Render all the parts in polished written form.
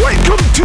Welcome to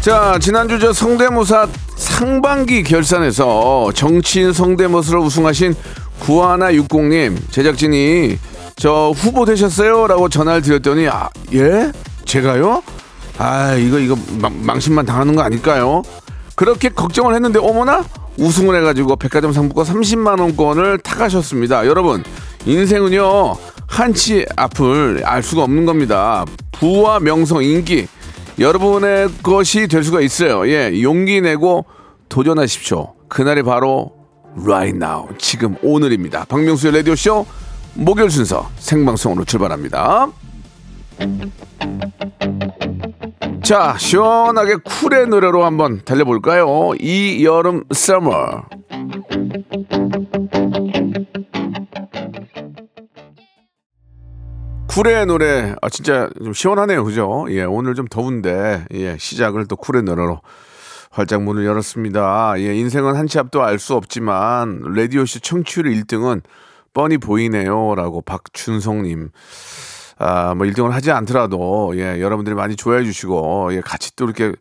자, 지난주 저 성대모사 상반기 결산에서 정치인 성대모사로 우승하신 9160님, 제작진이 저 후보 되셨어요? 라고 전화를 드렸더니, 아, 예? 제가요? 아, 이거 망신만 당하는 거 아닐까요? 그렇게 걱정을 했는데, 어머나? 우승을 해가지고 백화점 상품권 30만원권을 타가셨습니다. 여러분, 인생은요, 한치 앞을 알 수가 없는 겁니다. 부와 명성, 인기, 여러분의 것이 될 수가 있어요. 예, 용기 내고 도전하십시오. 그날이 바로 right now, 지금 오늘입니다. 박명수의 라디오쇼 목요일 순서 생방송으로 출발합니다. 자, 시원하게 쿨의 노래로 한번 달려볼까요? 이 여름 summer. 쿨의 노래, 아, 진짜 좀 시원하네요, 그죠? 예, 오늘 좀 더운데, 예, 시작을 또 쿨의 노래로 활짝 문을 열었습니다. 예, 인생은 한치 앞도 알 수 없지만, 라디오쇼 청취율 1등은 뻔히 보이네요. 라고 박준성님. 아, 뭐 1등을 하지 않더라도, 예, 여러분들이 많이 좋아해 주시고, 예, 같이 또 이렇게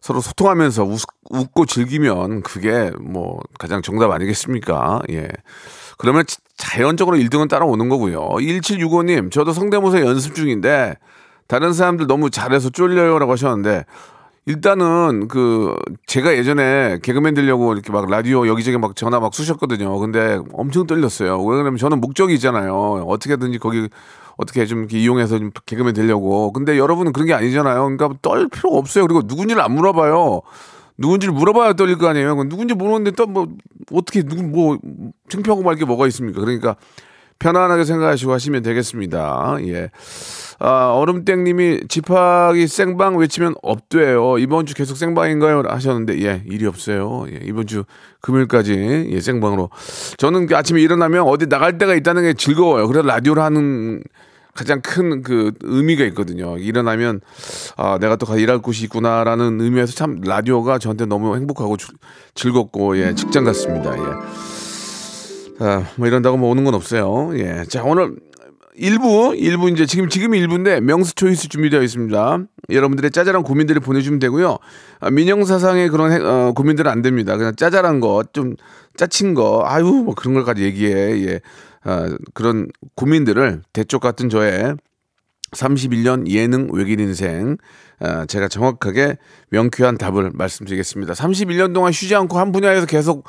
서로 소통하면서 웃고 즐기면 그게 뭐 가장 정답 아니겠습니까? 예. 그러면 자연적으로 1등은 따라오는 거고요. 1765님, 저도 성대모사 연습 중인데 다른 사람들 너무 잘해서 쫄려요 라고 하셨는데, 일단은 그 제가 예전에 개그맨 되려고 이렇게 막 라디오 여기저기 막 전화 막 쑤셨거든요. 근데 엄청 떨렸어요. 왜냐면 저는 목적이 있잖아요. 어떻게든지 거기 어떻게 좀 이용해서 좀 개그맨 되려고. 근데 여러분은 그런 게 아니잖아요. 그러니까 떨 필요가 없어요. 그리고 누군지를 안 물어봐요. 누군지를 물어봐야 떨릴 거 아니에요. 누군지 모르는데 또 뭐 어떻게 누구 뭐 창피하고 말 게 뭐가 있습니까? 그러니까 편안하게 생각하시고 하시면 되겠습니다. 예. 아, 얼음땡님이 지팍이 생방 외치면 업돼요. 이번 주 계속 생방인가요? 하셨는데, 예, 일이 없어요. 예, 이번 주 금요일까지, 예, 생방으로. 저는 아침에 일어나면 어디 나갈 데가 있다는 게 즐거워요. 그래서 라디오를 하는 가장 큰 그 의미가 있거든요. 일어나면, 아, 내가 또 일할 곳이 있구나라는 의미에서 참 라디오가 저한테 너무 행복하고 즐겁고, 예, 직장 같습니다. 예. 아, 뭐 이런다고 뭐 오는 건 없어요. 예. 자, 오늘 1부 이제 지금이 1부인데 명수 초이스 준비되어 있습니다. 여러분들의 짜잘한 고민들을 보내주면 되고요. 아, 민영사상의 그런 고민들은 안 됩니다. 그냥 짜잘한 거, 좀 짜친 거, 아유, 뭐 그런 걸까지 얘기해. 예. 아, 그런 고민들을 대쪽 같은 저의 31년 예능 외길 인생, 아, 제가 정확하게 명쾌한 답을 말씀드리겠습니다. 31년 동안 쉬지 않고 한 분야에서 계속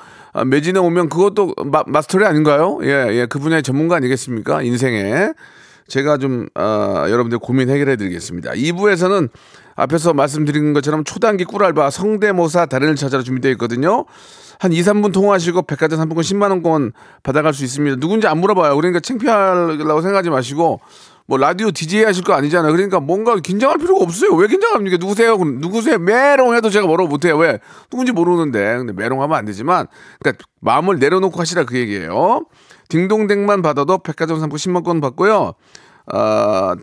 매진해 오면 그것도 마스터리 아닌가요? 예, 예, 그 분야의 전문가 아니겠습니까? 인생에. 제가 좀, 여러분들 고민 해결해 드리겠습니다. 2부에서는 앞에서 말씀드린 것처럼 초단기 꿀알바 성대모사 달인을 찾아라 준비되어 있거든요. 한 2, 3분 통화하시고 백화점 상품권 10만원권 받아갈 수 있습니다. 누군지 안 물어봐요. 그러니까 창피하려고 생각하지 마시고, 뭐 라디오 DJ 하실 거 아니잖아요. 그러니까 뭔가 긴장할 필요가 없어요. 왜 긴장합니까? 누구세요? 메롱 해도 제가 뭐라고 못해요. 왜? 누군지 모르는데. 근데 메롱 하면 안 되지만, 그러니까 마음을 내려놓고 하시라 그 얘기예요. 딩동댕만 받아도 백화점 상품 10만원 받고요.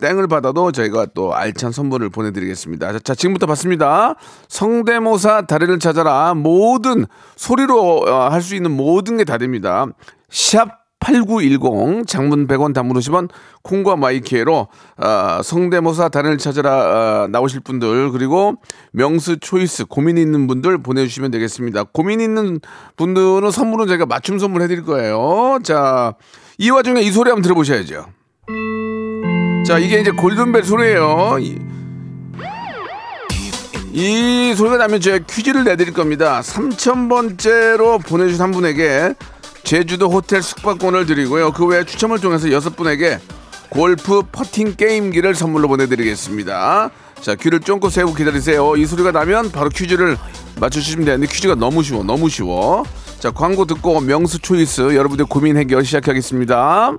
땡을 받아도 저희가 또 알찬 선물을 보내드리겠습니다. 자, 지금부터 받습니다. 성대모사 달인을 찾아라. 모든 소리로 할 수 있는 모든 게 다 됩니다. 샵 8910 장문 100원 단문 50원 콩과 마이키에로 성대모사 달인을 찾아라 나오실 분들, 그리고 명수 초이스 고민이 있는 분들 보내주시면 되겠습니다. 고민 있는 분들은 선물은 저희가 맞춤 선물 해드릴 거예요. 자, 이 와중에 이 소리 한번 들어보셔야죠. 자, 이게 이제 골든벨 소리예요. 이 소리가 나면 제가 퀴즈를 내드릴 겁니다. 3000번째로 보내주신 한 분에게 제주도 호텔 숙박권을 드리고요. 그 외에 추첨을 통해서 6분에게 골프 퍼팅 게임기를 선물로 보내드리겠습니다. 자, 귀를 쫑긋 세우고 기다리세요. 이 소리가 나면 바로 퀴즈를 맞춰주시면 되는데, 퀴즈가 너무 쉬워. 자, 광고 듣고 명수 초이스 여러분들 고민 해결 시작하겠습니다.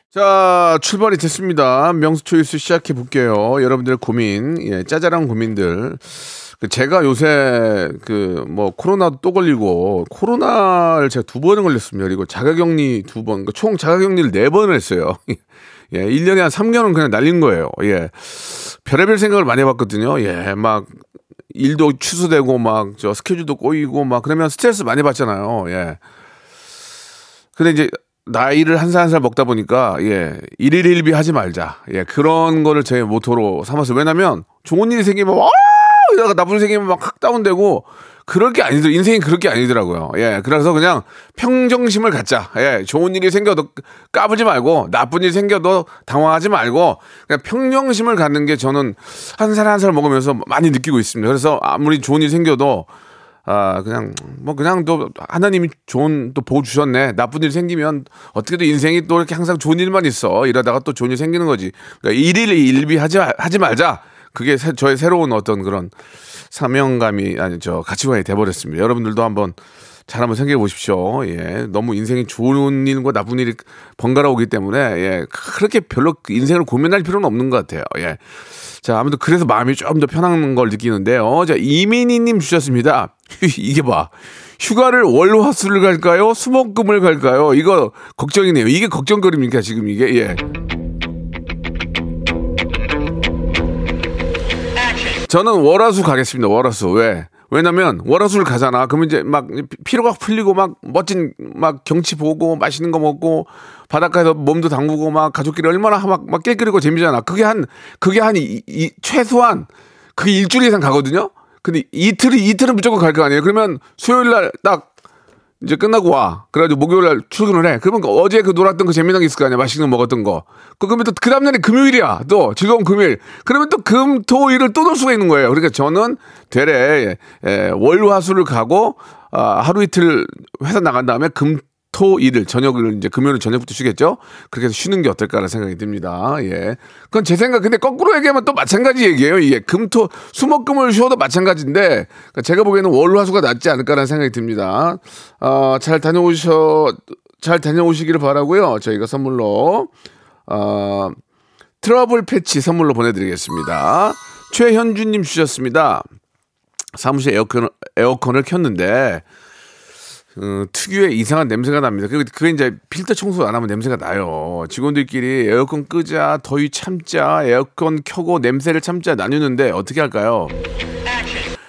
자, 출발이 됐습니다. 명수 초이스 시작해 볼게요. 여러분들의 고민, 예, 짜잘한 고민들. 제가 요새 코로나도 또 걸리고, 코로나를 제가 2번을 걸렸습니다. 그리고 자가격리 2번, 그러니까 총 자가격리를 4번을 했어요. 예, 1년에 한 3년은 그냥 날린 거예요. 예, 별의별 생각을 많이 해봤거든요. 예, 막 일도 취소되고, 막 저 스케줄도 꼬이고, 막 그러면 스트레스 많이 받잖아요. 예, 근데 이제 나이를 한 살 한 살 먹다 보니까, 예, 일일일비 하지 말자. 예, 그런 거를 제 모토로 삼았어요. 왜냐면, 좋은 일이 생기면, 이러다가 나쁜 일이 생기면 막 확 다운되고, 그럴 게 아니더라고요. 인생이 그렇게 아니더라고요. 예, 그래서 그냥 평정심을 갖자. 예, 좋은 일이 생겨도 까불지 말고, 나쁜 일이 생겨도 당황하지 말고, 그냥 평정심을 갖는 게 저는 한 살 한 살 먹으면서 많이 느끼고 있습니다. 그래서 아무리 좋은 일이 생겨도, 아, 그냥 또 하나님이 좋은 또 보고 주셨네. 나쁜 일 생기면 어떻게든 인생이 또 이렇게 항상 좋은 일만 있어. 이러다가 또 좋은 일 생기는 거지. 그러니까 일일이 하지 말자. 그게 저의 새로운 어떤 그런 사명감이, 아니, 저 가치관이 돼버렸습니다. 여러분들도 한번 생각해 보십시오. 예, 너무 인생이 좋은 일과 나쁜 일이 번갈아 오기 때문에, 예, 그렇게 별로 인생을 고민할 필요는 없는 것 같아요. 예, 자, 아무튼 그래서 마음이 좀 더 편한 걸 느끼는데요. 자, 이민희님 주셨습니다. 이게 봐, 휴가를 월화수를 갈까요? 수목금을 갈까요? 이거 걱정이네요. 이게 걱정거리입니까 지금 이게? 예. 저는 월화수 가겠습니다. 월화수. 왜? 왜냐면 월화수를 가잖아. 그러면 이제 막 피로가 풀리고 막 멋진 막 경치 보고 맛있는 거 먹고 바닷가에서 몸도 담그고 막 가족끼리 얼마나 막 깨끗이고 재미잖아. 그게 한 최소한 그게 일주일 이상 가거든요. 근데 이틀은 무조건 갈 거 아니에요. 그러면 수요일 날 딱 이제 끝나고 와. 그래가지고 목요일 날 출근을 해. 그러면 어제 그 놀았던 그 재미난 게 있을 거 아니야. 맛있는 거 먹었던 거. 그러면 또 그 다음날이 금요일이야. 또 즐거운 금요일. 그러면 또 금, 토, 일을 또 놀 수가 있는 거예요. 그러니까 저는 되레 월화수를 가고 하루 이틀 회사 나간 다음에 금, 토, 일을 저녁을 이제 금요일 저녁부터 쉬겠죠. 그렇게 해서 쉬는 게 어떨까라는 생각이 듭니다. 예, 그건 제 생각. 근데 거꾸로 얘기하면 또 마찬가지 얘기예요. 이게 금토 수목금을 쉬어도 마찬가지인데 제가 보기에는 월화수가 낫지 않을까라는 생각이 듭니다. 잘 다녀오시기를 바라고요. 저희가 선물로 트러블 패치 선물로 보내드리겠습니다. 최현준님 주셨습니다. 사무실 에어컨을 켰는데. 특유의 이상한 냄새가 납니다. 그게 이제 필터 청소 안 하면 냄새가 나요. 직원들끼리 에어컨 끄자, 더위 참자, 에어컨 켜고 냄새를 참자 나누는데 어떻게 할까요?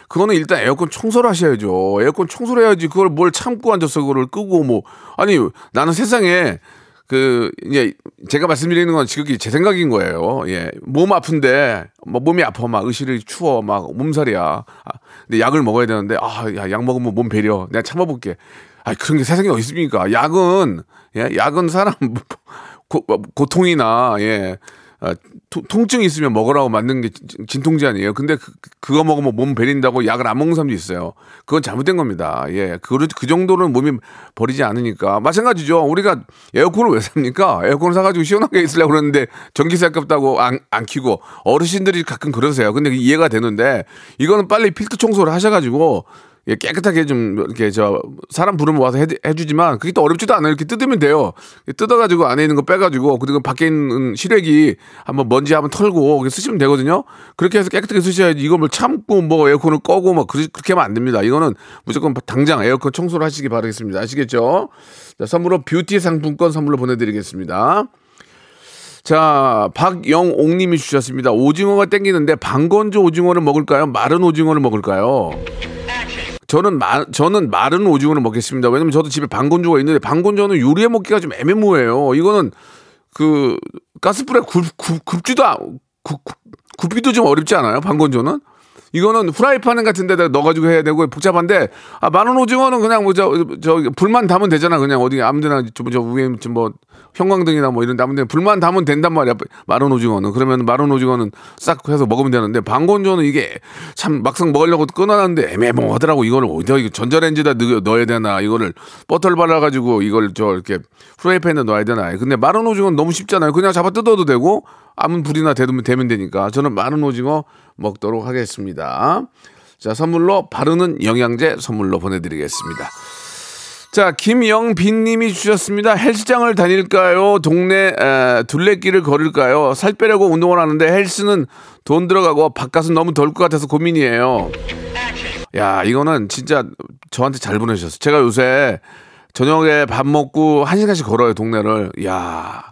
그거는 일단 에어컨 청소를 하셔야죠. 에어컨 청소를 해야지 그걸 뭘 참고 앉아서 그걸 끄고 뭐. 아니, 나는 세상에 이제 제가 말씀드리는 건 지극히 제 생각인 거예요. 예. 몸 아픈데, 몸이 아파, 으시리 추워, 몸살이야. 근데 약을 먹어야 되는데, 약 먹으면 몸 배려. 내가 참아볼게. 그런 게 세상에 어디 있습니까? 약은 사람 고통이나, 예. 통증이 있으면 먹으라고 만든 게 진통제 아니에요. 근데 그거 먹으면 몸 베린다고 약을 안 먹는 사람도 있어요. 그건 잘못된 겁니다. 예, 그 정도는 몸이 버리지 않으니까. 마찬가지죠. 우리가 에어컨을 왜 삽니까? 에어컨을 사가지고 시원하게 있으려고 그러는데 전기세 아깝다고 안 켜고 어르신들이 가끔 그러세요. 근데 이해가 되는데 이거는 빨리 필터 청소를 하셔가지고 예, 깨끗하게 좀, 이렇게, 사람 부르면 와서 해주지만, 그게 또 어렵지도 않아요. 이렇게 뜯으면 돼요. 뜯어가지고 안에 있는 거 빼가지고, 그리고 밖에 있는 시래기 먼지 한번 털고, 쓰시면 되거든요. 그렇게 해서 깨끗하게 쓰셔야지, 이걸 참고, 에어컨을 꺼고, 그렇게 하면 안 됩니다. 이거는 무조건 당장 에어컨 청소를 하시기 바라겠습니다. 아시겠죠? 자, 선물로 뷰티 상품권 선물로 보내드리겠습니다. 자, 박영옥님이 주셨습니다. 오징어가 땡기는데, 방건조 오징어를 먹을까요? 마른 오징어를 먹을까요? 저는 마른 오징어를 먹겠습니다. 왜냐면 저도 집에 방건조가 있는데 방건조는 요리해 먹기가 좀 애매모호해요. 이거는 가스불에 굽기도 좀 어렵지 않아요? 방건조는? 이거는 후라이팬 같은 데다 넣어가지고 해야 되고 복잡한데, 아, 만원 오징어는 그냥 뭐 저 불만 담으면 되잖아. 그냥 어디 아무데나 저 위에 뭐 형광등이나 뭐 이런 아무데나 불만 담으면 된단 말이야. 만원 오징어는. 그러면 만원 오징어는 싹 해서 먹으면 되는데, 방건조는 이게 참 막상 먹으려고 끊어놨는데 애매모호하더라고. 이거를 어디다 전자레인지에다 넣어야 되나, 이거를 버터를 발라가지고 이걸 저 이렇게 후라이팬에 넣어야 되나. 근데 만원 오징어는 너무 쉽잖아요. 그냥 잡아 뜯어도 되고 아무 불이나 대면 되니까 저는 많은 오징어 먹도록 하겠습니다. 자, 선물로 바르는 영양제 선물로 보내드리겠습니다. 자, 김영빈님이 주셨습니다. 헬스장을 다닐까요? 동네 둘레길을 걸을까요? 살 빼려고 운동을 하는데 헬스는 돈 들어가고 바깥은 너무 덜 것 같아서 고민이에요. 야, 이거는 진짜 저한테 잘 보내주셨어요. 제가 요새 저녁에 밥 먹고 1시간씩 걸어요, 동네를. 야,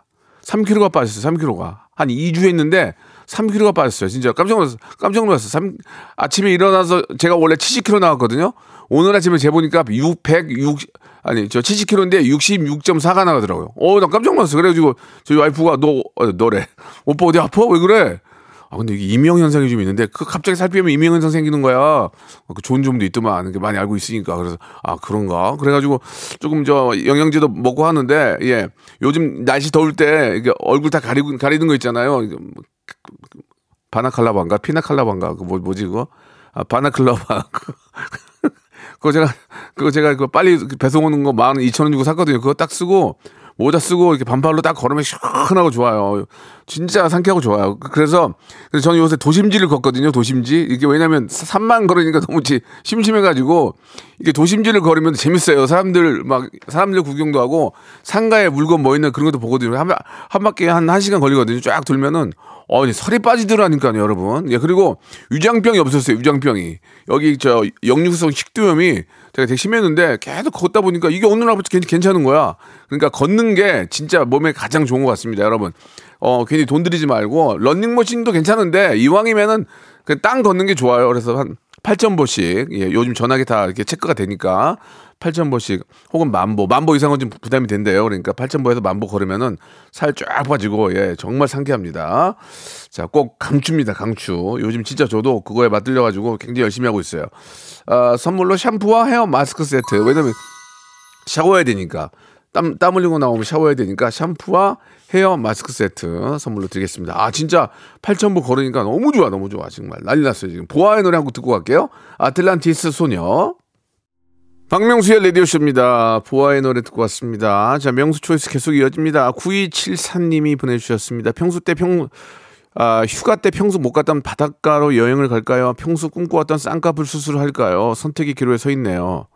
3kg가 빠졌어요. 3kg가 한 2주 했는데 3kg가 빠졌어요. 진짜 깜짝 놀랐어요. 아침에 일어나서 제가 원래 70kg 나왔거든요. 오늘 아침에 재보니까 6 70kg인데 66.4가 나가더라고요. 나 깜짝 놀랐어. 그래가지고 저희 와이프가 너래. 오빠 어디 아파? 왜 그래? 아, 근데 이게 이명현상이 좀 있는데, 갑자기 살 빼면 이명현상 생기는 거야. 그 좋은 점도 있더만, 많이 알고 있으니까. 그래서, 아, 그런가? 그래가지고, 조금 영양제도 먹고 하는데, 예. 요즘 날씨 더울 때, 이게 얼굴 다 가리는 거 있잖아요. 바나칼라반가? 피나칼라반가? 뭐지, 그거? 아, 바나클라바. 그거 제가 그 빨리 배송 오는 거 12,000원 주고 샀거든요. 그거 딱 쓰고, 모자 쓰고 이렇게 반팔로 딱 걸으면 시원하고 좋아요. 진짜 상쾌하고 좋아요. 그래서 저는 요새 도심지를 걷거든요. 도심지. 이게 왜냐면 산만 걸으니까 너무 심심해가지고 이게 도심지를 걸으면 재밌어요. 사람들 구경도 하고 상가에 물건 뭐 있나 그런 것도 보거든요. 한 바퀴 한 시간 걸리거든요. 쫙 돌면은 살이 빠지더라니까요, 여러분. 예, 그리고 위장병이 없었어요. 위장병이. 여기 역류성 식도염이 제가 되게 심했는데 계속 걷다 보니까 이게 오늘 하루 괜찮은 거야. 그러니까 걷는 게 진짜 몸에 가장 좋은 것 같습니다, 여러분. 괜히 돈 들이지 말고 러닝머신도 괜찮은데 이왕이면은 그냥 땅 걷는 게 좋아요. 그래서 한 8,000보씩, 예, 요즘 전화기 다 이렇게 체크가 되니까 8,000보씩 혹은 10,000보, 10,000보 이상은 좀 부담이 된대요. 그러니까 8,000보에서 10,000보 걸으면은 살 쫙 빠지고, 예, 정말 상쾌합니다. 자, 꼭 강추입니다, 강추. 요즘 진짜 저도 그거에 맞들려 가지고 굉장히 열심히 하고 있어요. 선물로 샴푸와 헤어 마스크 세트. 왜냐면 샤워해야 되니까. 땀 흘리고 나오면 샤워해야 되니까 샴푸와 헤어 마스크 세트 선물로 드리겠습니다. 아, 진짜 8,000보 걸으니까 너무 좋아. 정말 난리 났어요, 지금. 보아의 노래 한 곡 듣고 갈게요. 아틀란티스 소녀. 박명수의 라디오쇼입니다. 보아의 노래 듣고 왔습니다. 자, 명수 초이스 계속 이어집니다. 9274님이 보내주셨습니다. 휴가 때 평소 못 갔던 바닷가로 여행을 갈까요? 평소 꿈꿔왔던 쌍꺼풀 수술을 할까요? 선택의 기로에 서 있네요.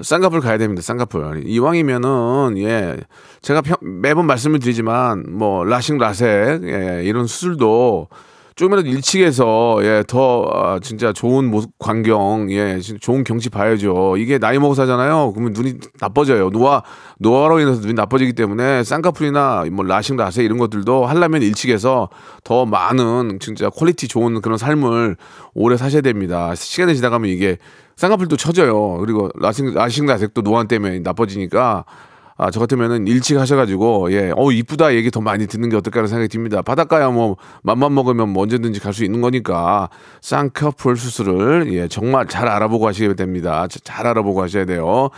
쌍꺼풀 가야 됩니다. 쌍꺼풀. 이왕이면은, 예, 제가 매번 말씀을 드리지만 뭐 라섹, 예, 이런 수술도 조금이라도 일찍해서, 예, 더 진짜 좋은 광경, 예, 좋은 경치 봐야죠. 이게 나이 먹어서 하잖아요. 그러면 눈이 나빠져요. 노화로 인해서 눈이 나빠지기 때문에 쌍꺼풀이나 뭐 라섹 이런 것들도 하려면 일찍해서 더 많은 진짜 퀄리티 좋은 그런 삶을 오래 사셔야 됩니다. 시간이 지나가면 이게 쌍꺼풀도 처져요. 그리고 라섹도 노안 때문에 나빠지니까, 아, 저 같으면은 일찍 하셔가지고, 예, 이쁘다 얘기 더 많이 듣는 게 어떨까라는 생각이 듭니다. 바닷가야 뭐 맘만 먹으면 언제든지 갈 수 있는 거니까 쌍꺼풀 수술을, 예, 정말 잘 알아보고 하셔야 됩니다. 잘 알아보고 하셔야 돼요.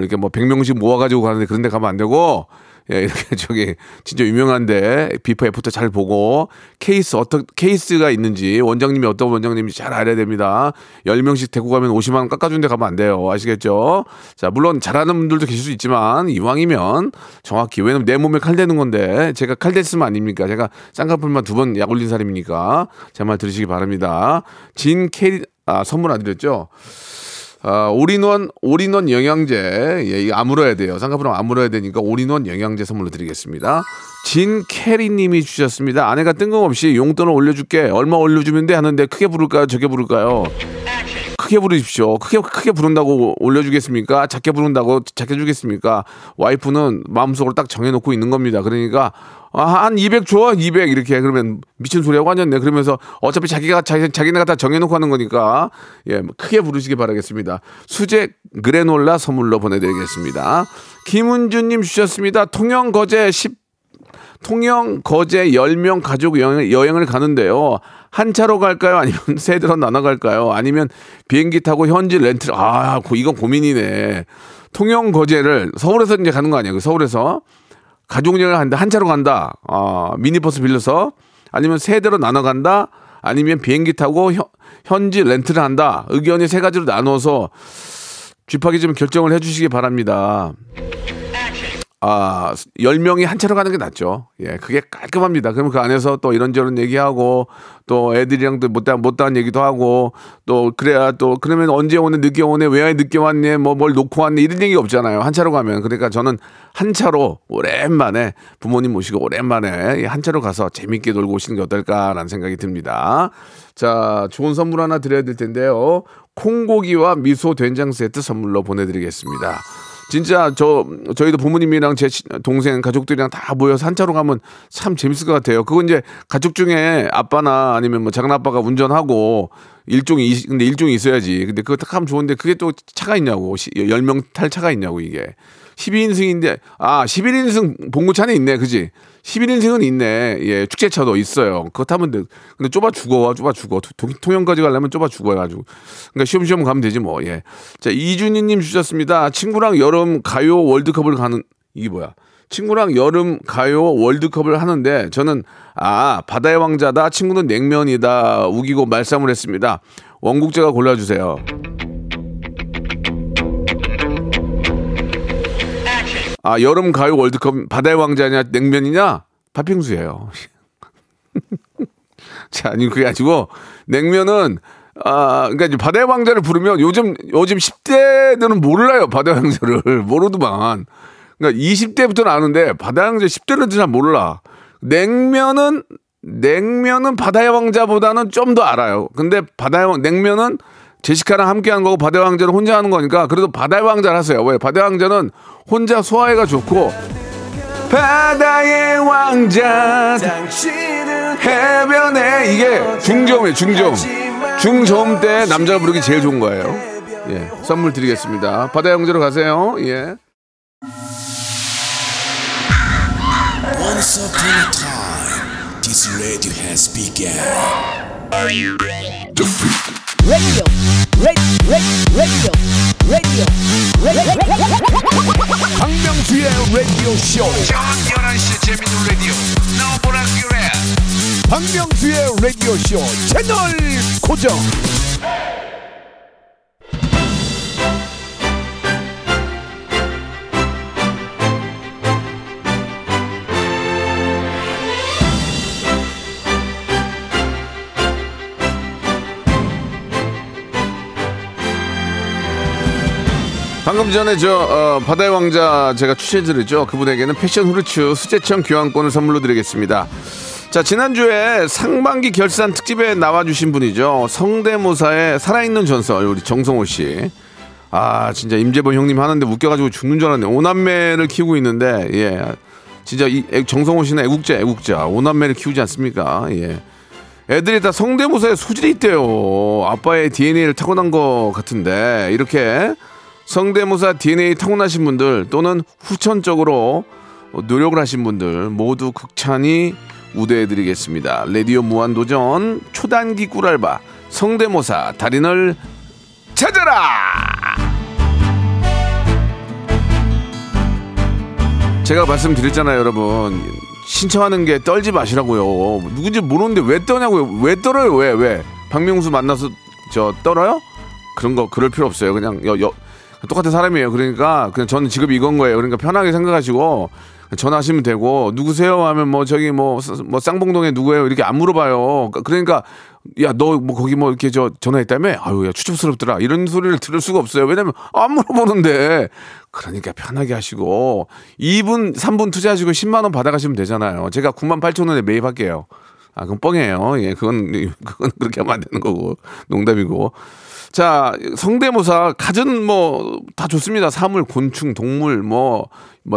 이렇게 뭐 100명씩 모아가지고 가는데 그런 데 가면 안 되고, 예, 이렇게 진짜 유명한데 비포 애프터 잘 보고 케이스가 있는지 어떤 원장님이 잘 알아야 됩니다. 10명씩 데리고 가면 50만 원 깎아준 데 가면 안 돼요. 아시겠죠? 자, 물론 잘하는 분들도 계실 수 있지만 이왕이면 정확히, 왜냐면 내 몸에 칼 대는 건데 제가 칼 댔으면 아닙니까? 제가 쌍꺼풀만 2번 약 올린 사람이니까 제 말 들으시기 바랍니다. 선물 안 드렸죠? 올인원 영양제. 예, 이거 아물어야 돼요. 쌍꺼풀은 아물어야 되니까 올인원 영양제 선물로 드리겠습니다. 진캐리님이 주셨습니다. 아내가 뜬금없이 용돈을 올려줄게. 얼마 올려주면 돼? 하는데 크게 부를까요? 적게 부를까요? 크게 부르십시오. 크게 부른다고 올려주겠습니까? 작게 부른다고 작게 주겠습니까? 와이프는 마음속으로 딱 정해놓고 있는 겁니다. 그러니까 한 200 줘? 200 이렇게. 그러면 미친 소리하고 하셨네. 그러면서 어차피 자기네가 다 정해놓고 하는 거니까, 예, 크게 부르시기 바라겠습니다. 수제 그래놀라 선물로 보내드리겠습니다. 김은주님 주셨습니다. 통영 거제 통영 거제 10명 가족 여행을 가는데요. 한 차로 갈까요? 아니면 세 대로 나눠 갈까요? 아니면 비행기 타고 현지 렌트를. 아, 이건 고민이네. 통영 거제를 서울에서 이제 가는 거 아니에요? 서울에서 가족 여행을 하는데 한 차로 간다. 미니버스 빌려서 아니면 세 대로 나눠 간다. 아니면 비행기 타고 현지 렌트를 한다. 의견이 세 가지로 나눠서 쥐팍이 좀 결정을 해주시기 바랍니다. 아, 10명이 한 차로 가는 게 낫죠. 예, 그게 깔끔합니다. 그럼 그 안에서 또 이런저런 얘기하고 또 애들이랑도 못다한 얘기도 하고 또 그래야 또 그러면 언제 오네, 늦게 오네, 왜 늦게 왔네, 뭘 놓고 왔네 이런 얘기 없잖아요. 한 차로 가면. 그러니까 저는 한 차로 오랜만에 부모님 모시고 오랜만에 한 차로 가서 재밌게 놀고 오시는 게 어떨까라는 생각이 듭니다. 자, 좋은 선물 하나 드려야 될 텐데요. 콩고기와 미소 된장 세트 선물로 보내드리겠습니다. 진짜 저희도 부모님이랑 제 동생 가족들이랑 다 모여서 한 차로 가면 참 재밌을 것 같아요. 그거 이제 가족 중에 아빠나 아니면 뭐 작은 아빠가 운전하고 일종이 있어야지. 근데 그거 딱 하면 좋은데 그게 또 차가 있냐고. 10명 탈 차가 있냐고 이게. 12인승인데 11인승 봉고차는 있네. 그지? 11인승은 있네. 예, 축제차도 있어요. 그거 타면 돼. 근데 좁아 죽어. 통영까지 가려면 좁아 죽어가지고. 그러니까 쉬엄쉬엄 가면 되지 뭐. 예. 자, 이준희님 주셨습니다. 친구랑 여름 가요 월드컵을 가는 이게 뭐야? 친구랑 여름 가요 월드컵을 하는데 저는 바다의 왕자다. 친구는 냉면이다. 우기고 말싸움을 했습니다. 원국제가 골라주세요. 아, 여름 가요 월드컵 바다의 왕자냐 냉면이냐? 팥빙수예요. 자, 아니 그게 아니고 냉면은 그러니까 이제 바다의 왕자를 부르면 요즘 10대들은 몰라요. 바다의 왕자를 모르더만. 그러니까 20대부터는 아는데 바다의 왕자 10대는 잘 몰라. 냉면은 바다의 왕자보다는 좀 더 알아요. 근데 냉면은 제시카랑 함께 한 거고 바다의 왕자는 혼자 하는 거니까 그래도 바다의 왕자를 하세요. 왜? 바다의 왕자는 혼자 소화해가 좋고 바다의 왕자 해변에 이게 중저음이에요. 중저음 때 남자가 부르기 제일 좋은 거예요. 예, 선물 드리겠습니다. 바다의 왕자로 가세요. 예. Once upon a time, this radio has begun. Are you ready? Radio. 박명수의 라디오 쇼. 저녁 11시 재밌는 라디오. 너 보라 그래. 박명수의 라디오 쇼 채널 고정. 방금 전에 바다의 왕자 제가 추천드렸죠. 그분에게는 패션 후르츠 수제청 교환권을 선물로 드리겠습니다. 자, 지난주에 상반기 결산 특집에 나와주신 분이죠. 성대모사의 살아있는 전설 우리 정성호 씨. 아, 진짜 임재범 형님 하는데 웃겨가지고 죽는 줄 알았네요. 5남매를 키우고 있는데 예, 진짜 이 정성호 씨는 애국자 5남매를 키우지 않습니까? 예. 애들이 다 성대모사에 소질이 있대요. 아빠의 DNA를 타고난 것 같은데 이렇게 성대모사 DNA 타고나신 분들 또는 후천적으로 노력을 하신 분들 모두 극찬이 우대해드리겠습니다. 라디오 무한도전 초단기 꿀알바 성대모사 달인을 찾아라. 제가 말씀드렸잖아요. 여러분 신청하는 게 떨지 마시라고요. 누군지 모르는데 왜 떠냐고요. 왜 떨어요. 왜 박명수 만나서 저 떨어요? 그럴 필요 없어요. 그냥 똑같은 사람이에요. 그러니까 그냥 저는 직업이 이건 거예요. 그러니까 편하게 생각하시고 전화하시면 되고 누구세요 하면 저기 쌍봉동에 누구예요 이렇게 안 물어봐요. 그러니까 야 너 거기 이렇게 저 전화했다며? 아유 야 추첩스럽더라 이런 소리를 들을 수가 없어요. 왜냐면 안 물어보는데. 그러니까 편하게 하시고 2분 3분 투자하시고 10만 원 받아가시면 되잖아요. 제가 98,000원에 매입할게요. 아, 그건 뻥이에요. 예, 그건 그렇게 하면 안 되는 거고 농담이고. 자, 성대모사 가전 다 좋습니다. 사물, 곤충, 동물,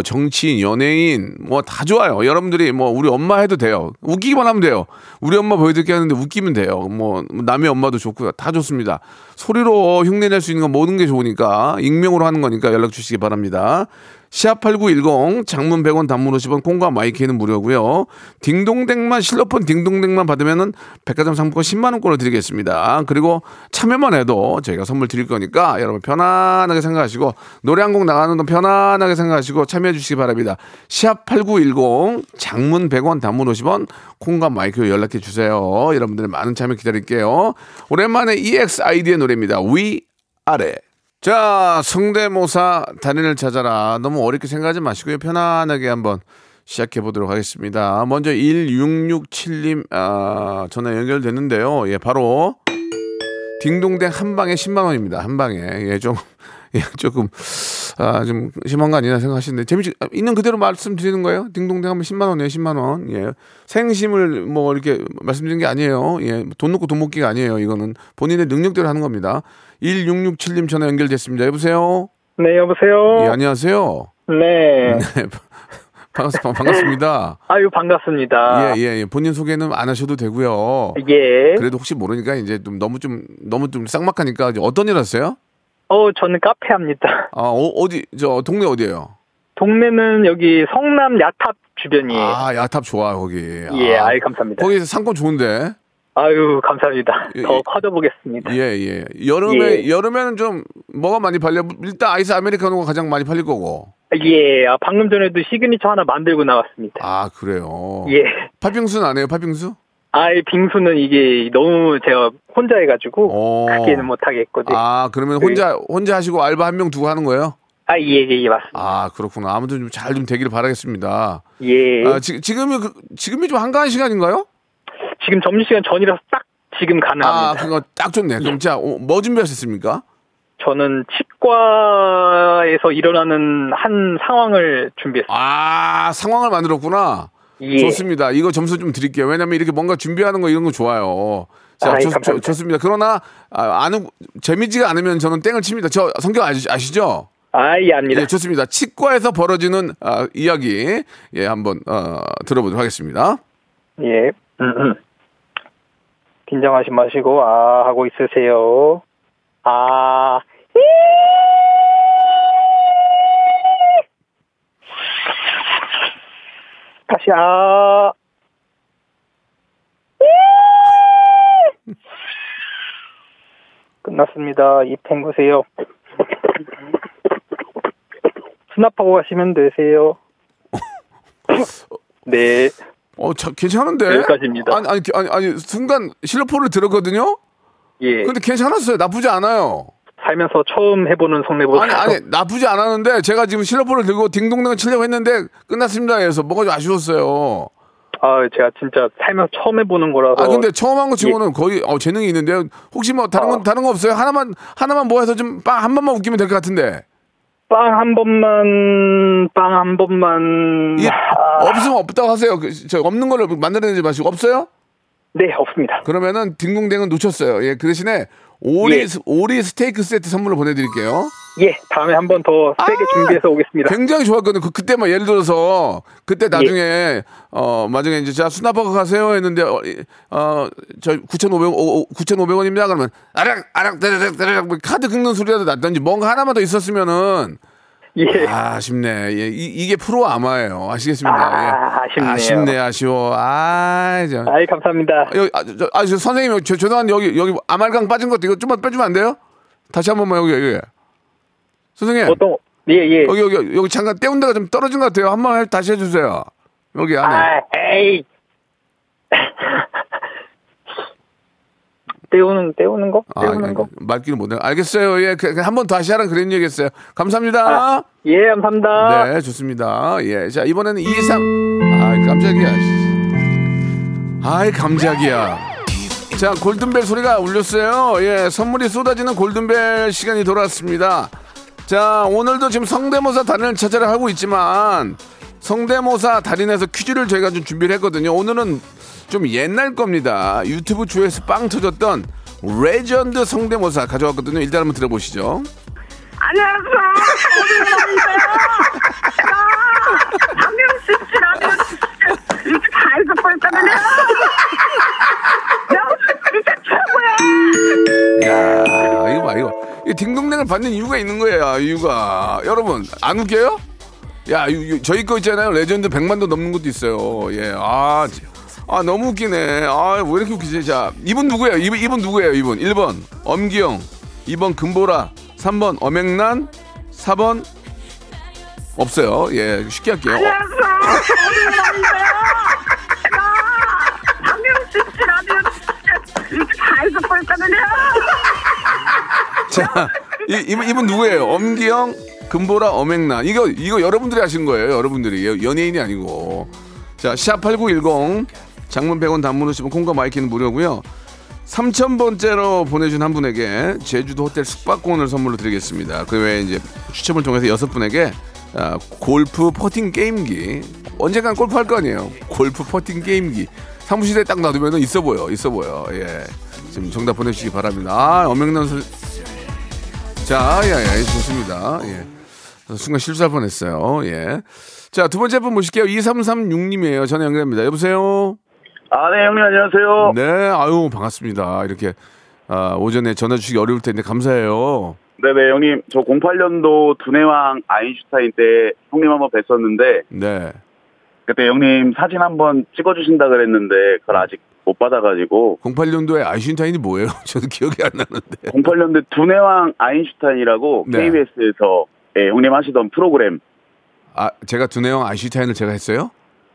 정치인, 연예인 다 좋아요. 여러분들이 우리 엄마 해도 돼요. 웃기기만 하면 돼요. 우리 엄마 보여드릴게 하는데 웃기면 돼요. 남의 엄마도 좋고요. 다 좋습니다. 소리로 흉내낼 수 있는 건 모든 게 좋으니까 익명으로 하는 거니까 연락 주시기 바랍니다. #8910 장문 100원 단문 50원 콩과 마이키는 무료고요. 딩동댕만 실로폰 딩동댕만 받으면은 백화점 상품권 10만 원권을 드리겠습니다. 그리고 참여만 해도 저희가 선물 드릴 거니까 여러분 편안하게 생각하시고 노래 한 곡 나가는 건 편안하게 생각하시고 참여해 주시기 바랍니다. #8910 장문 100원 단문 50원 콩과 마이키로 연락해 주세요. 여러분들의 많은 참여 기다릴게요. 오랜만에 EXID의 노래입니다. 위 아래. 자, 성대모사 단인을 찾아라. 너무 어렵게 생각하지 마시고요. 편안하게 한번 시작해보도록 하겠습니다. 먼저 1667님 전화 연결됐는데요. 예, 바로 딩동댕 한 방에 10만 원입니다. 한 방에. 예, 조금 좀 심한 거 아니냐 생각하시는데 재밌지 있는 그대로 말씀드리는 거예요. 딩동댕 하면 10만 원이에요. 10만 원. 예. 생심을 뭐 이렇게 말씀드린 게 아니에요. 예. 돈 넣고 돈 먹기가 아니에요. 이거는 본인의 능력대로 하는 겁니다. 1667님 전화 연결됐습니다. 여보세요? 네, 여보세요? 예, 안녕하세요? 네. 네. 반갑습니다. 아유, 반갑습니다. 예, 예, 예. 본인 소개는 안 하셔도 되고요. 예. 그래도 혹시 모르니까 이제 너무 좀 쌍막하니까 이제 어떤 일 하세요? 저는 카페 합니다. 아, 어디, 동네 어디예요? 동네는 여기 성남 야탑 주변이에요. 아, 야탑 좋아, 거기. 예, 아유, 감사합니다. 거기서 상권 좋은데. 아유, 감사합니다. 더 커져보겠습니다. 예, 예. 여름에는 좀 뭐가 많이 팔려? 일단 아이스 아메리카노가 가장 많이 팔릴 거고. 예, 방금 전에도 시그니처 하나 만들고 나왔습니다. 아, 그래요? 예. 팥빙수는 안 해요, 팥빙수? 아이, 빙수는 이게 너무 제가 혼자 해가지고 크게는 못하겠거든요. 아, 그러면 혼자 하시고 알바 한 명 두고 하는 거예요? 아, 예, 맞습니다. 아, 그렇구나. 아무튼 좀 잘 좀 되기를 바라겠습니다. 예. 아, 지금이 좀 한가한 시간인가요? 지금 점심시간 전이라서 딱 지금 가능합니다. 아, 그거 딱 좋네. 그럼 자, 뭐 준비하셨습니까? 저는 치과에서 일어나는 한 상황을 준비했습니다. 아, 상황을 만들었구나. 예. 좋습니다. 이거 점수 좀 드릴게요. 왜냐면 이렇게 뭔가 준비하는 거 이런 거 좋아요. 자, 좋습니다. 그러나 재미지가 않으면 저는 땡을 칩니다. 저 성격 아시죠? 아, 예, 압니다. 예, 좋습니다. 치과에서 벌어지는 이야기 예, 한번 들어보도록 하겠습니다. 예. 긴장하지 마시고 아 하고 있으세요. 아. 다시 아. 끝났습니다. 입 헹구세요. 수납하고 가시면 되세요. 네. 괜찮은데? 여기까지입니다. 아니, 순간 실로폰을 들었거든요? 예. 근데 괜찮았어요. 나쁘지 않아요. 살면서 처음 해보는 성대모사. 아니, 나쁘지 않았는데, 제가 지금 실로폰을 들고 딩동댕을 치려고 했는데, 끝났습니다. 그래서 뭐가 좀 아쉬웠어요. 아, 제가 진짜 살면서 처음 해보는 거라서. 아, 근데 처음 한 거 치고는 예. 거의, 재능이 있는데요. 혹시 뭐, 다른 거 없어요? 하나만 뭐 해서 좀 빵 한 번만 웃기면 될 것 같은데. 빵 한 번만. 예, 없으면 없다고 하세요. 없는 걸로 만들어내지 마시고. 없어요? 네, 없습니다. 그러면은 딩동댕은 놓쳤어요. 예, 그 대신에 오리 스테이크 세트 선물로 보내드릴게요. 예, 다음에 한 번 더 세게 준비해서 오겠습니다. 굉장히 좋았거든요. 그때만 예를 들어서 그때 나중에 예. 나중에 이제 자 수납하고 가세요 했는데 저 9,500원입니다. 그러면 아랑 따라락 뭐 카드 긁는 소리라도 났던지 뭔가 하나만 더 있었으면은. 예. 아, 아쉽네. 예, 이게 프로 아마예요. 아시겠습니다. 아, 예. 아쉽네요. 아쉽네, 아쉬워. 아이, 감사합니다. 선생님, 죄송한데 여기 아말강 빠진 것도 이거 좀만 빼주면 안 돼요? 다시 한 번만 여기. 선생님. 예. 여기 잠깐 떼운 데가 좀 떨어진 것 같아요. 한 번 다시 해주세요. 여기 안에. 아, 에이. 떼우는 거? 떼우는 거? 맞기는 못해요. 알겠어요. 예, 한 번 다시 하라 그런 얘기했어요. 감사합니다. 아, 예, 감사합니다. 네, 좋습니다. 예, 자 이번에는 23. 깜짝이야. 자, 골든벨 소리가 울렸어요. 예, 선물이 쏟아지는 골든벨 시간이 돌아왔습니다. 자, 오늘도 지금 성대모사 단을 찾아라 하고 있지만 성대모사 달인에서 퀴즈를 저희가 좀 준비를 했거든요. 오늘은 좀 옛날 겁니다. 유튜브 주에서 빵 터졌던 레전드 성대모사 가져왔거든요. 일단 한번 들어보시죠. 안녕하세요. 나 박명수 씨 라디오 진짜 잘 듣고 있다면요. 야, 진짜 최고야. 야, 이거 봐. 이 딩동댕을 받는 이유가 있는 거예요. 여러분 안 웃겨요? 야, 저희 거 있잖아요. 레전드 100만도 넘는 것도 있어요. 예. 아, 너무 웃기네. 아, 왜 이렇게 웃기지? 자, 이분 누구예요? 이분 누구예요? 이분. 1번 엄기영, 2번 금보라, 3번 엄앵난, 4번 없어요. 예, 쉽게 할게요. 안녕하세요. 나 박명수 씨 라디오 이렇게 다 잊어버렸 거잖아요. 자, 이분 누구예요? 엄기영, 금보라, 엄앵난. 이거 여러분들이 하신 거예요. 여러분들이. 연예인이 아니고. 자, #8910 장문 100원 단문 오시면 콩과 마이키는 무료고요. 3,000번째로 보내준 한 분에게 제주도 호텔 숙박권을 선물로 드리겠습니다. 그 외에 이제 추첨을 통해서 6분에게 골프 퍼팅 게임기, 언젠간 골프 할 거 아니에요. 골프 퍼팅 게임기 사무실에 딱 놔두면 있어 보여. 예, 지금 정답 보내주시기 바랍니다. 아, 엄앵난 소리. 자, 예, 좋습니다. 예, 순간 실수할 뻔했어요. 예. 자, 두 번째 분 모실게요. 2336님이에요. 전화 연결합니다. 여보세요? 아, 네, 형님, 안녕하세요. 네, 아유, 반갑습니다. 이렇게, 오전에 전화 주시기 어려울 텐데, 감사해요. 네네, 형님. 저 08년도 두뇌왕 아인슈타인 때 형님 한번 뵀었는데, 네. 그때 형님 사진 한번 찍어주신다 그랬는데, 그걸 아직 못 받아가지고. 08년도에 아인슈타인이 뭐예요? 저도 기억이 안 나는데. 08년도에 두뇌왕 아인슈타인이라고, 네. KBS에서, 예, 형님 하시던 프로그램. 아, 제가 두뇌왕 아인슈타인을 제가 했어요?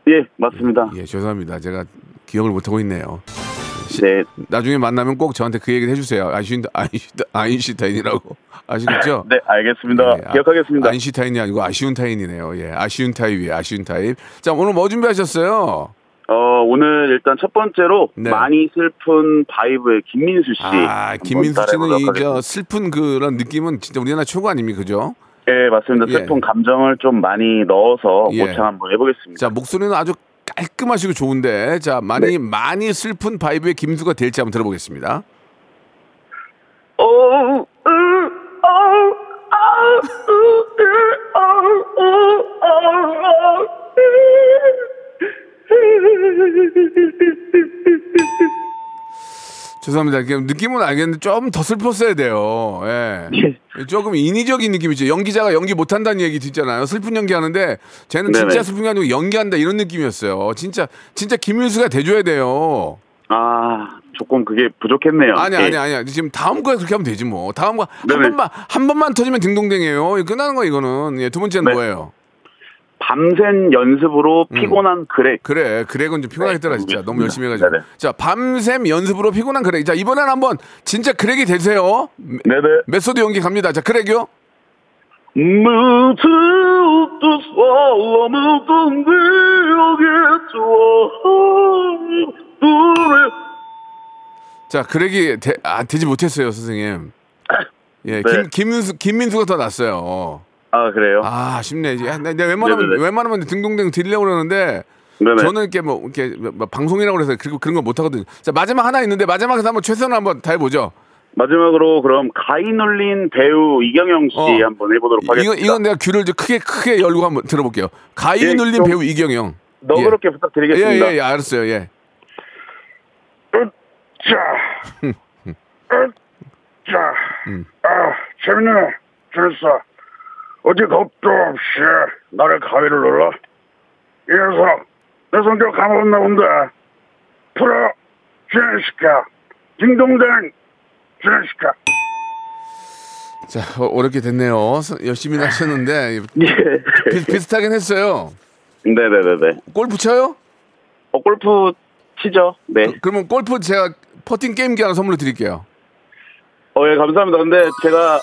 예, 맞습니다. 예, 죄송합니다. 제가 기억을 못하고 있네요. 네. 나중에 만나면 꼭 저한테 그 얘기를 해주세요. 아인슈타인이라고 아시겠죠? 네, 알겠습니다. 예, 기억하겠습니다. 아인슈타인이 아니고 아쉬운 타인이네요. 예, 아쉬운 타입이에요. 아쉬운 타입. 자, 오늘 뭐 준비하셨어요? 오늘 일단 첫 번째로, 네. 많이 슬픈 바이브의 김민수 씨. 아, 김민수 씨는 이 슬픈 그런 느낌은 진짜 우리나라 최고 아닙니까, 그죠? 네, 맞습니다. 예. 슬픈 감정을 좀 많이 넣어서, 예. 모창 한번 해보겠습니다. 자, 목소리는 아주 깔끔하시고 좋은데, 자, 많이 슬픈 바이브의 김수가 될지 한번 들어보겠습니다. 죄송합니다. 느낌은 알겠는데 좀 더 슬펐어야 돼요. 예. 조금 인위적인 느낌이죠. 연기자가 연기 못한다는 얘기 듣잖아요. 슬픈 연기하는데 쟤는, 네네. 진짜 슬픈 게 아니고 연기한다 이런 느낌이었어요. 진짜 김윤수가 돼줘야 돼요. 아, 조금 그게 부족했네요. 아니. 지금 다음 거에 그렇게 하면 되지 뭐. 다음 거 한 번만 터지면 딩동댕이에요. 끝나는 거 이거는. 예, 두 번째는, 네. 뭐예요? 밤샘 연습으로 피곤한 그렉. 그래, 그렉은 좀 피곤하겠더라, 진짜. 너무 열심히 해가지고. 네네. 자, 밤샘 연습으로 피곤한 그렉. 자, 이번엔 한번 진짜 그렉이 되세요. 네네. 메소드 연기 갑니다. 자, 그렉이요. 자, 그렉이 되지 못했어요, 선생님. 예, 네. 김민수가 더 낫어요. 아, 그래요? 아, 쉽네. 내가 웬만하면 딩동댕 드리려고 그러는데, 네네. 저는 이렇게 이렇게 방송이라고 그래서 그런 거 못 하거든요. 자, 마지막 하나 있는데, 마지막에서 한번 최선을 한번 다 해보죠. 마지막으로 그럼 가인울린 배우 이경영 씨 한번 해보도록 하겠습니다. 이건 내가 귀를 좀 크게 열고 한번 들어볼게요. 가인울린, 예, 배우 이경영. 너그럽게, 예. 부탁드리겠습니다. 예, 알았어요. 예. 재밌네. 재밌어. 어디 겁도 없이 나를 가위를 눌러. 이 녀석, 내 성격 가만없나 본데. 풀어, 진행시켜. 딩동댕, 진행시켜. 자, 어렵게 됐네요. 열심히 하셨는데. 예. 비슷하긴 했어요. 네네네네. 골프 쳐요? 골프 치죠. 네. 그러면 골프 제가 퍼팅 게임기 하나 선물로 드릴게요. 예, 감사합니다. 근데 제가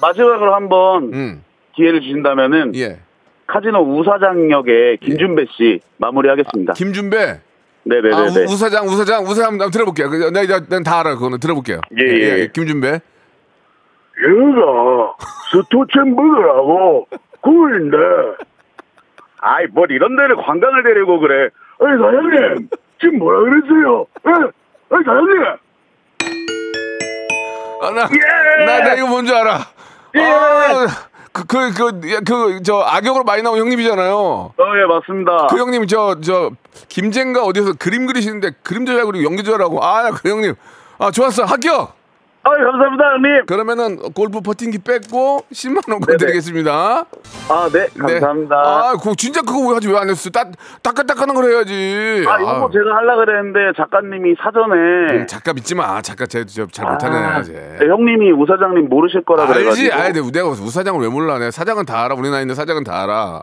마지막으로 한번 기회를 주신다면은, 예. 카지노 우사장 역의 김준배 씨, 예. 마무리하겠습니다. 아, 김준배. 네네네. 아, 우사장 한번 들어볼게요. 난 다 알아. 그거는 들어볼게요. 예예. 예. 김준배. 얘가 스토챔버거라고 구인데. 아이, 뭘 이런 데를 관광을 데리고 그래. 아니, 사장님 지금 뭐라 그랬어요? 아니, 사장님. 아, 나 이거 뭔 줄 알아. 예. 아, 저 악역으로 많이 나온 형님이잖아요. 예, 맞습니다. 그 형님 저 김젠가 어디서 그림 그리시는데 그림도 잘 그리고 연기도 잘하고. 아, 그 형님. 아, 좋았어. 합격. 감사합니다, 형님. 그러면은 골프 퍼팅기 뺏고 10만 원권 드리겠습니다. 아, 네, 감사합니다. 네. 아, 그 진짜 그거 왜 하지 왜 안 했어? 따끈따끈한 걸 해야지. 아, 이거 제가 하려고 그랬는데 작가님이 사전에 작가 믿지 마. 작가 제 잘 못하네. 제. 형님이 우 사장님 모르실 거라 그래가지고. 알지, 아예 내가 우 사장을 왜 몰라? 내 사장은 다 알아. 우리 나이 있는 사장은 다 알아.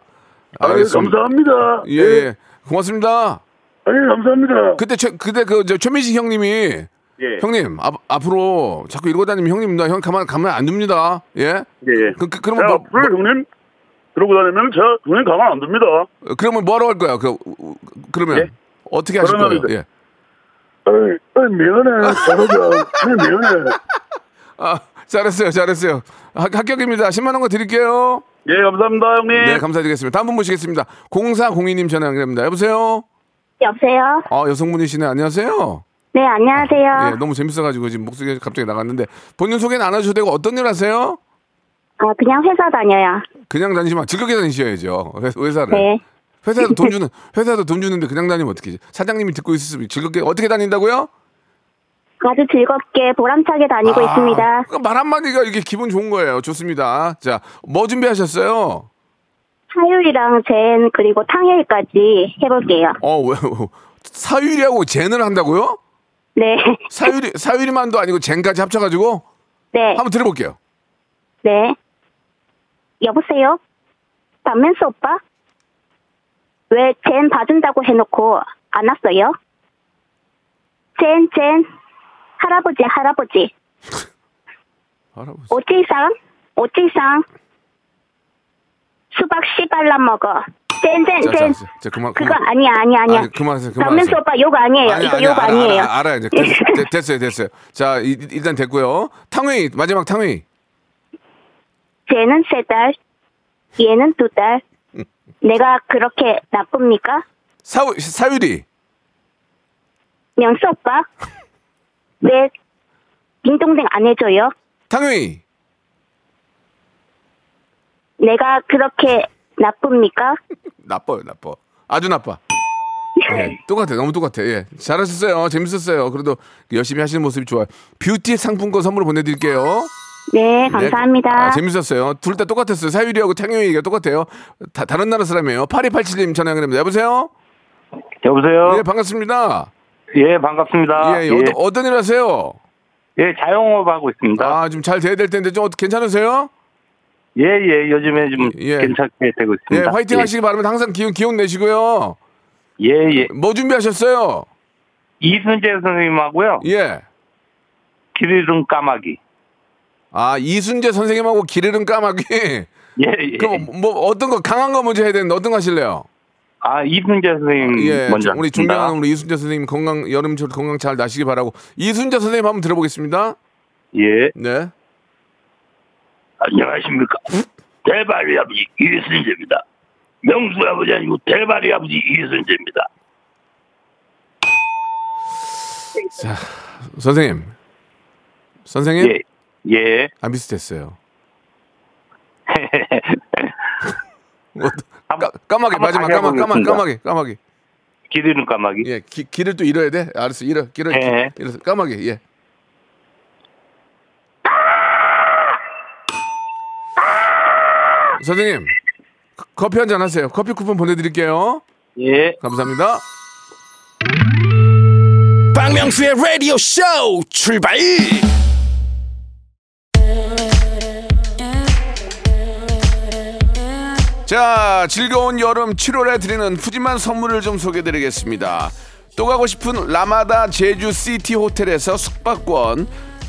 알겠습니다. 아, 감사합니다. 예, 예. 고맙습니다. 아니, 감사합니다. 그때 그 최민식 형님이. 예. 형님, 앞으로 자꾸 이러고 다니면 형님, 나 형 가만 안 둡니다. 예? 예. 그러면 자, 앞으로 형님, 이러고 다니면 저 형님 가만 안 둡니다. 그러면 뭐하러 갈 거야? 그러면 예? 어떻게 하실 거예요? 예. 아이, 미안해. 잘하자. 미안해. 아, 잘했어요. 합격입니다. 10만 원거 드릴게요. 예, 감사합니다, 형님. 네, 감사드리겠습니다. 다음 분 모시겠습니다. 0402님 전화 연결합니다. 여보세요? 여보세요? 아, 여성분이시네. 안녕하세요. 네, 안녕하세요. 아, 예, 너무 재밌어가지고 지금 목소리가 갑자기 나갔는데 본인 소개는 안 하셔도 되고 어떤 일 하세요? 아, 그냥 회사 다녀요. 그냥 다니시면 즐겁게 다니셔야죠. 회사를. 네. 회사도 돈 주는데 그냥 다니면 어떻게? 사장님이 듣고 있으면 즐겁게 어떻게 다닌다고요? 아주 즐겁게 보람차게 다니고 있습니다. 말 한마디가 이게 기분 좋은 거예요. 좋습니다. 자, 뭐 준비하셨어요? 사유리랑 젠 그리고 탕웨이까지 해볼게요. 왜 사유리하고 젠을 한다고요? 네. 사유리만도 아니고 젠까지 합쳐가지고. 네. 한번 들어볼게요. 네. 여보세요. 박명수 오빠. 왜 젠 봐준다고 해놓고 안 왔어요? 젠 할아버지. 오지상. 수박 씨발라 먹어. 젠. 자, 그거 아니야. 아니, 그만하세요. 박명수 오빠 욕 아니에요. 이거 욕 아니에요. 알아요. 이제 됐어요. 자, 일단 됐고요. 탕웨이 마지막 탕웨이. 쟤는 3달, 얘는 2달. 내가 그렇게 나쁩니까? 사유리. 명수 오빠. 왜 빈동댕 안 해줘요? 탕웨이. 내가 그렇게 나쁩니까? 나빠요. 아주 나빠. 네, 똑같아. 너무 똑같아. 예, 잘하셨어요. 재밌었어요. 그래도 열심히 하시는 모습이 좋아요. 뷰티 상품권 선물로 보내드릴게요. 네, 감사합니다. 네. 재밌었어요. 둘 다 똑같았어요. 사유리하고 탕웨이가 똑같아요. 다른 나라 사람이에요. 8287님 전화 연결합니다. 여보세요? 네, 반갑습니다. 예, 반갑습니다. 예. 어떤 일 하세요? 예, 자영업 하고 있습니다. 아, 좀 잘 돼야 될 텐데 좀 괜찮으세요? 예, 요즘에 좀 괜찮게 되고 있습니다. 예, 화이팅 하시기 바랍니다. 항상 기운 내시고요. 예. 뭐 준비하셨어요? 이순재 선생님하고요. 예. 길 잃은 까마귀. 아, 이순재 선생님하고 길 잃은 까마귀? 예. 그럼 뭐 어떤 거 강한 거 먼저 해야 되는데 어떤 거 하실래요? 아, 이순재 선생님 먼저. 우리 존경하는 우리 이순재 선생님 건강 여름철 건강 잘 나시기 바라고. 이순재 선생님 한번 들어보겠습니다. 예. 네. 안녕하십니까. 대발이 아버지 이순재입니다. 명수 아버지 아니고 대발이 아버지 이순재입니다. 자, 선생님. 예. 안 비슷했어요. 까마귀 마지막 까마귀. 길 잃은 까마귀. 예, 길을 또 잃어야 돼. 알았어, 길을 까마귀. 예. 선생님, 커피 한잔 하세요. 커피 쿠폰 보내드릴게요. 예. 감사합니다. 박명수의 라디오 쇼 출발! 자, 즐거운 여름 7월에 드리는 푸짐한 선물을 좀 소개드리겠습니다. 또 가고 싶은 라마다 제주 시티 호텔에서 숙박권,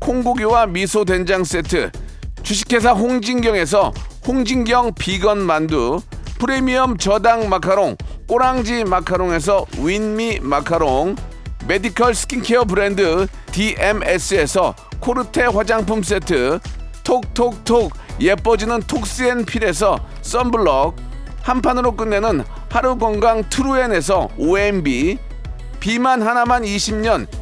콩고기와 미소 된장 세트, 주식회사 홍진경에서 홍진경 비건 만두, 프리미엄 저당 마카롱 꼬랑지 마카롱에서 윈미 마카롱, 메디컬 스킨케어 브랜드 DMS에서 코르테 화장품 세트, 톡톡톡 예뻐지는 톡스앤필에서 썬블럭, 한판으로 끝내는 하루건강 트루엔에서 OMB, 비만 하나만 20년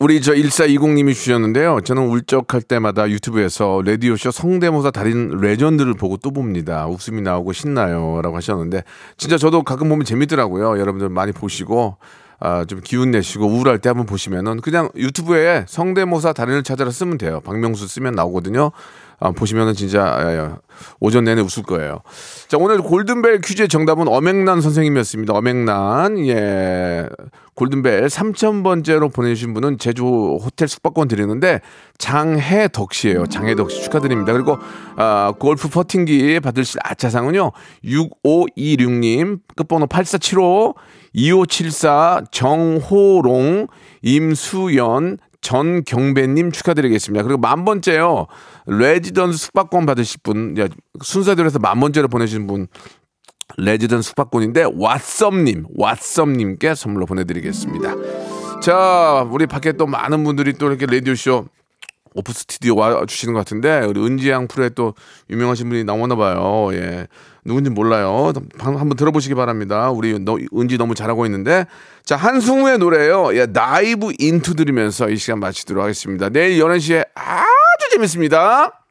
우리 저 1420님이 주셨는데요. 저는 울적할 때마다 유튜브에서 라디오쇼 성대모사 달인 레전드를 보고 또 봅니다. 웃음이 나오고 신나요 라고 하셨는데 진짜 저도 가끔 보면 재밌더라고요. 여러분들 많이 보시고 좀 기운 내시고 우울할 때 한번 보시면은 그냥 유튜브에 성대모사 달인을 찾아라 쓰면 돼요. 박명수 쓰면 나오거든요. 보시면은 진짜 오전 내내 웃을 거예요. 자, 오늘 골든벨 퀴즈의 정답은 엄앵난 선생님이었습니다. 엄앵난, 예, 골든벨 3000번째로 보내주신 분은 제주 호텔 숙박권 드리는데 장혜덕 씨예요. 장혜덕 씨 축하드립니다. 그리고 골프 퍼팅기 받으실 아차상은요 6526님, 끝번호 8475, 2574, 정호롱, 임수연, 전경배님 축하드리겠습니다. 그리고 10,000번째요. 레지던스 숙박권 받으실 분, 순서대로해서 10,000번째로 보내주신 분, 레지던스 숙박권인데 왓썸님께 선물로 보내드리겠습니다. 자, 우리 밖에 또 많은 분들이 또 이렇게 라디오쇼 오프 스튜디오 와주시는 것 같은데 우리 은지양 프로에 또 유명하신 분이 나오나 봐요. 예, 누군지 몰라요. 한번 들어보시기 바랍니다. 우리 은지 너무 잘하고 있는데. 자, 한승우의 노래예요. 예, 나이브 인투 들으면서 이 시간 마치도록 하겠습니다. 내일 11시에 아주 재밌습니다.